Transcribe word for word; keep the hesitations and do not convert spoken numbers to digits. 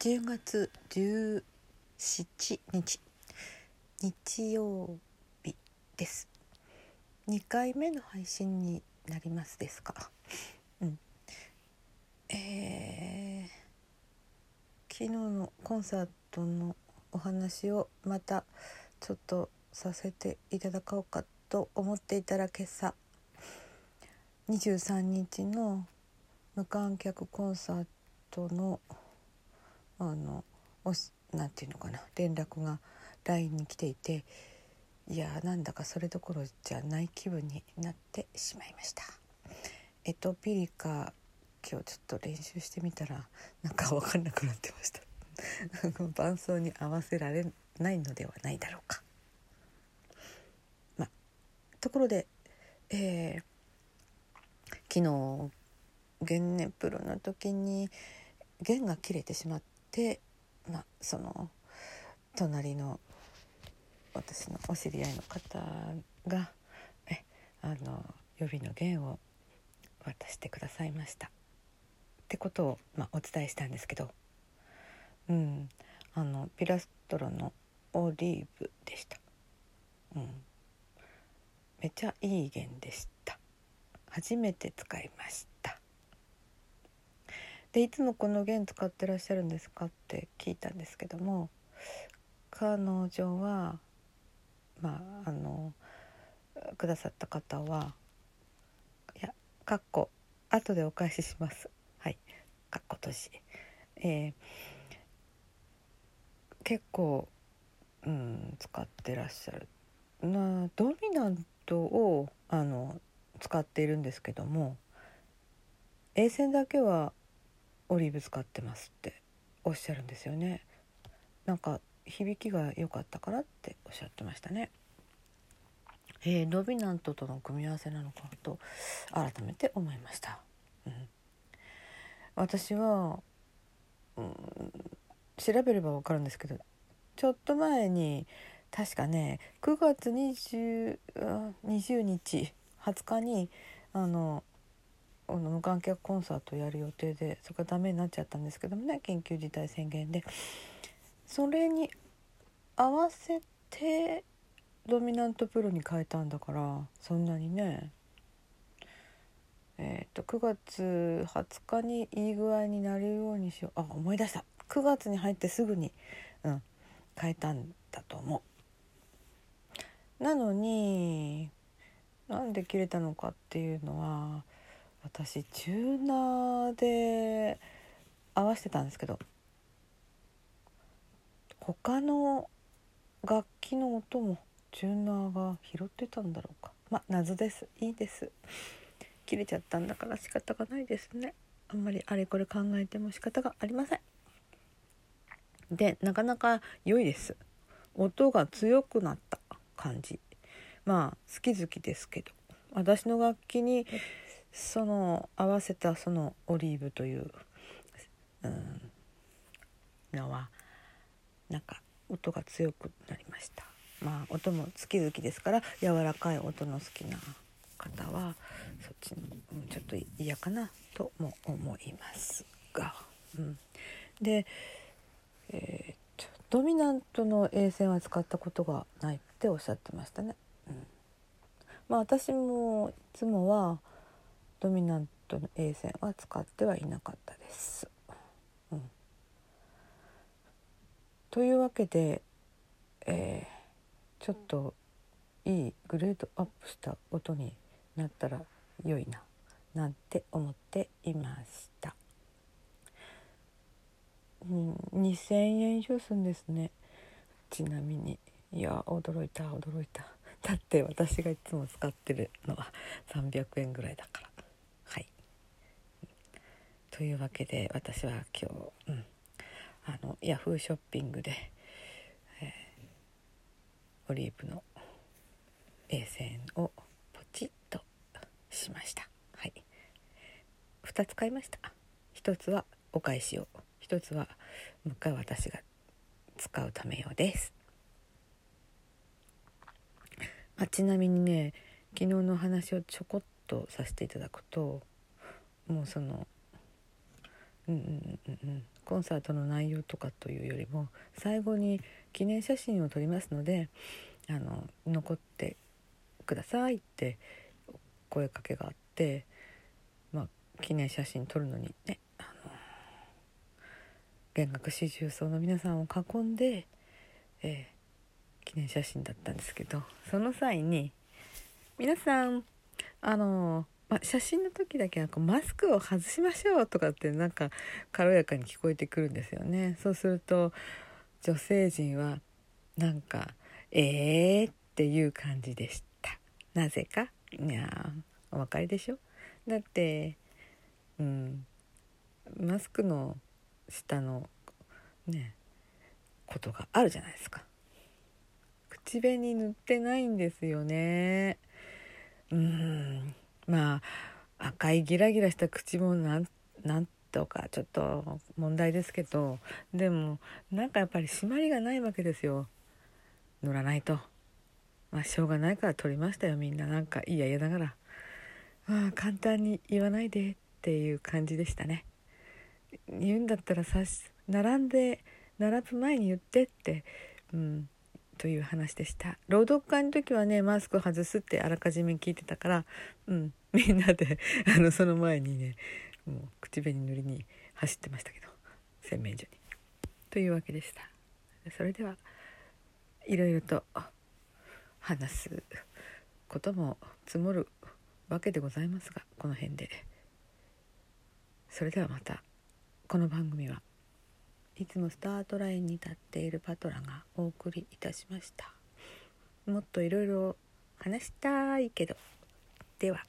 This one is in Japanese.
じゅうがつじゅうしちにち日曜日です。にかいめの配信になりますですか、うんえー、昨日のコンサートのお話をまたちょっとさせていただこうかと思っていたら、今朝にじゅうさんにちの無観客コンサートのあのおしなんていうのかな連絡が ライン に来ていて、いやなんだかそれどころじゃない気分になってしまいました。エトピリカ今日ちょっと練習してみたらなんか分かんなくなってました伴奏に合わせられないのではないだろうか。まあ、ところで、えー、昨日弦ネプロの時に弦が切れてしまって、まあ、その隣の私のお知り合いの方がえあの予備の弦を渡してくださいましたってことを、まあ、お伝えしたんですけど、うん、あのピラストロのオリーブでした、うん、めちゃいい弦でした。初めて使いました。でいつもこの弦使ってらっしゃるんですかって聞いたんですけども、彼女はまああのくださった方はいやかっこ後でお返ししますはいかっこ閉じ、えー、結構、うん、使ってらっしゃるな。ドミナントをあの使っているんですけども、A線だけはオリーブ使ってますっておっしゃるんですよね。なんか響きが良かったからっておっしゃってましたね。えー、ドミナントとの組み合わせなのかと改めて思いました。うん、私は、うん、調べれば分かるんですけど、ちょっと前に確かねくがつにじゅうにちにあの無観客コンサートをやる予定で、それがダメになっちゃったんですけどもね、緊急事態宣言で、それに合わせてドミナントプロに変えたんだから、そんなにねえっとくがつはつかにいい具合になるようにしよう。あ、思い出した。くがつに入ってすぐに、うん、変えたんだと思う。なのになんで切れたのかっていうのは、私チューナーで合わせてたんですけど、他の楽器の音もチューナーが拾ってたんだろうか。まあ謎です。いいです。切れちゃったんだから仕方がないですね。あんまりあれこれ考えても仕方がありません。でなかなか良いです。音が強くなった感じ。まあ好き好きですけど、私の楽器にその合わせたそのオリーブという、うん、のはなんか音が強くなりました。まあ音も好き好きですから、柔らかい音の好きな方はそっちのちょっと嫌かなとも思いますが、うん、で、えー、ちょドミナントの A 線は使ったことがないっておっしゃってましたね、うん、まあ私もいつもはドミナントの A 線は使ってはいなかったです、うん、というわけで、えー、ちょっといいグレードアップした音になったら良いななんて思っていました、うん、にせんえん以上するんですね。ちなみにいや驚いた驚いた。だって私がいつも使ってるのはさんびゃくえんぐらいだから。というわけで私は今日、うん、あのヤフーショッピングで、えー、オリーブの A 線をポチッとしました、はい、ふたつ買いました。ひとつはお返し用、ひとつはもう一回私が使うため用です、まあ、ちなみにね昨日の話をちょこっとさせていただくと、もうそのうんうんうん、コンサートの内容とかというよりも、最後に記念写真を撮りますのであの残ってくださいって声かけがあって、まあ、記念写真撮るのにね、あの弦楽四重奏の皆さんを囲んで、えー、記念写真だったんですけど、その際に皆さんあのまあ、写真の時だけなんかマスクを外しましょうとかってなんか軽やかに聞こえてくるんですよね。そうすると女性陣はなんかえーっていう感じでした。なぜかいやお分かりでしょ。だって、うん、マスクの下のねことがあるじゃないですか。口紅塗ってないんですよね。うーんまあ、赤いギラギラした口もなん、なんとかちょっと問題ですけど、でもなんかやっぱり締まりがないわけですよ。乗らないと、まあ、しょうがないから取りましたよ。みんななんかいやいやながら、あ、簡単に言わないでっていう感じでしたね。言うんだったらさし並んで並ぶ前に言ってって、うん、という話でした。朗読会の時はねマスク外すってあらかじめ聞いてたから、うん、みんなであのその前にねもう口紅塗りに走ってましたけど、洗面所にというわけでした。それではいろいろと話すことも積もるわけでございますが、この辺で。それではまた。この番組はいつもスタートラインに立っているパトラがお送りいたしました。もっといろいろ話したいけど、では。